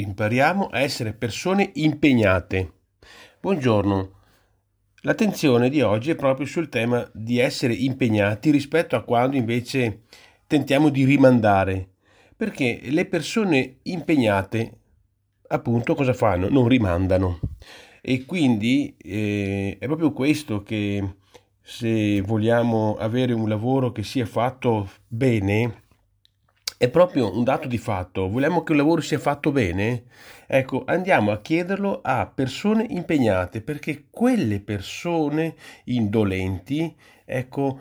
impariamo a essere persone impegnate. Buongiorno. L'attenzione di oggi è proprio sul tema di essere impegnati rispetto a quando invece tentiamo di rimandare, perché le persone impegnate appunto cosa fanno? Non rimandano. E quindi è proprio questo che, se vogliamo avere un lavoro che sia fatto bene, è proprio un dato di fatto. Vogliamo che un lavoro sia fatto bene? Ecco, andiamo a chiederlo a persone impegnate, perché quelle persone indolenti, ecco,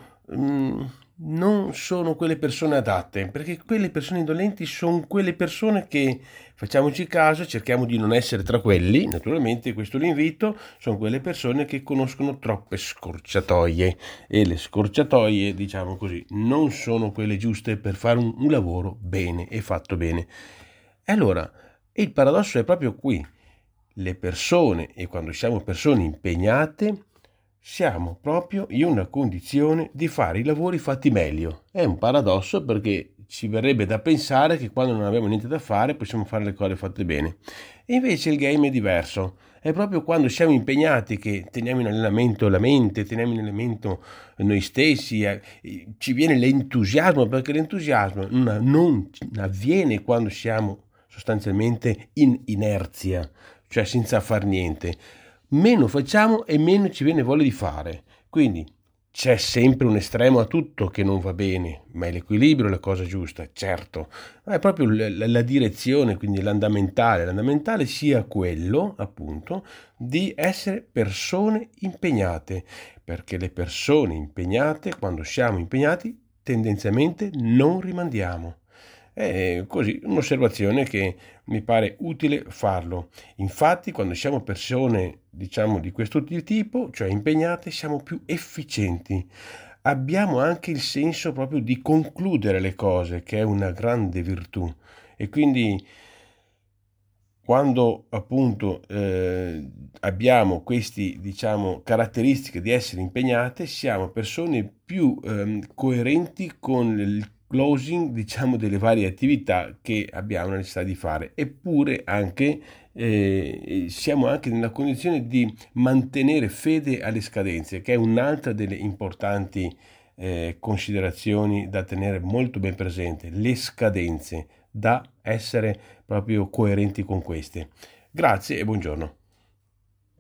non sono quelle persone adatte, perché quelle persone indolenti sono quelle persone che, facciamoci caso, cerchiamo di non essere tra quelli, naturalmente, questo l'invito, sono quelle persone che conoscono troppe scorciatoie, e le scorciatoie, diciamo così, non sono quelle giuste per fare un lavoro bene e fatto bene. E allora il paradosso è proprio qui: le persone, e quando siamo persone impegnate, siamo proprio in una condizione di fare i lavori fatti meglio. È un paradosso, perché ci verrebbe da pensare che quando non abbiamo niente da fare possiamo fare le cose fatte bene, e invece il game è diverso. È proprio quando siamo impegnati che teniamo in allenamento la mente, teniamo in allenamento noi stessi, ci viene l'entusiasmo, perché l'entusiasmo non avviene quando siamo sostanzialmente in inerzia, cioè senza far niente. Meno facciamo e meno ci viene voglia di fare. Quindi c'è sempre un estremo a tutto che non va bene, ma è l'equilibrio la cosa giusta, certo, ma è proprio la direzione, quindi l'andamentale sia quello, appunto, di essere persone impegnate, perché le persone impegnate, quando siamo impegnati, tendenzialmente non rimandiamo. È così un'osservazione che mi pare utile farlo. Infatti, quando siamo persone, diciamo, di questo tipo, cioè impegnate, siamo più efficienti. Abbiamo anche il senso proprio di concludere le cose, che è una grande virtù. E quindi, quando appunto abbiamo queste, diciamo, caratteristiche di essere impegnate, siamo persone più coerenti con il closing, diciamo, delle varie attività che abbiamo la necessità di fare. Eppure anche siamo anche nella condizione di mantenere fede alle scadenze, che è un'altra delle importanti considerazioni da tenere molto ben presente, le scadenze, da essere proprio coerenti con queste. Grazie e buongiorno.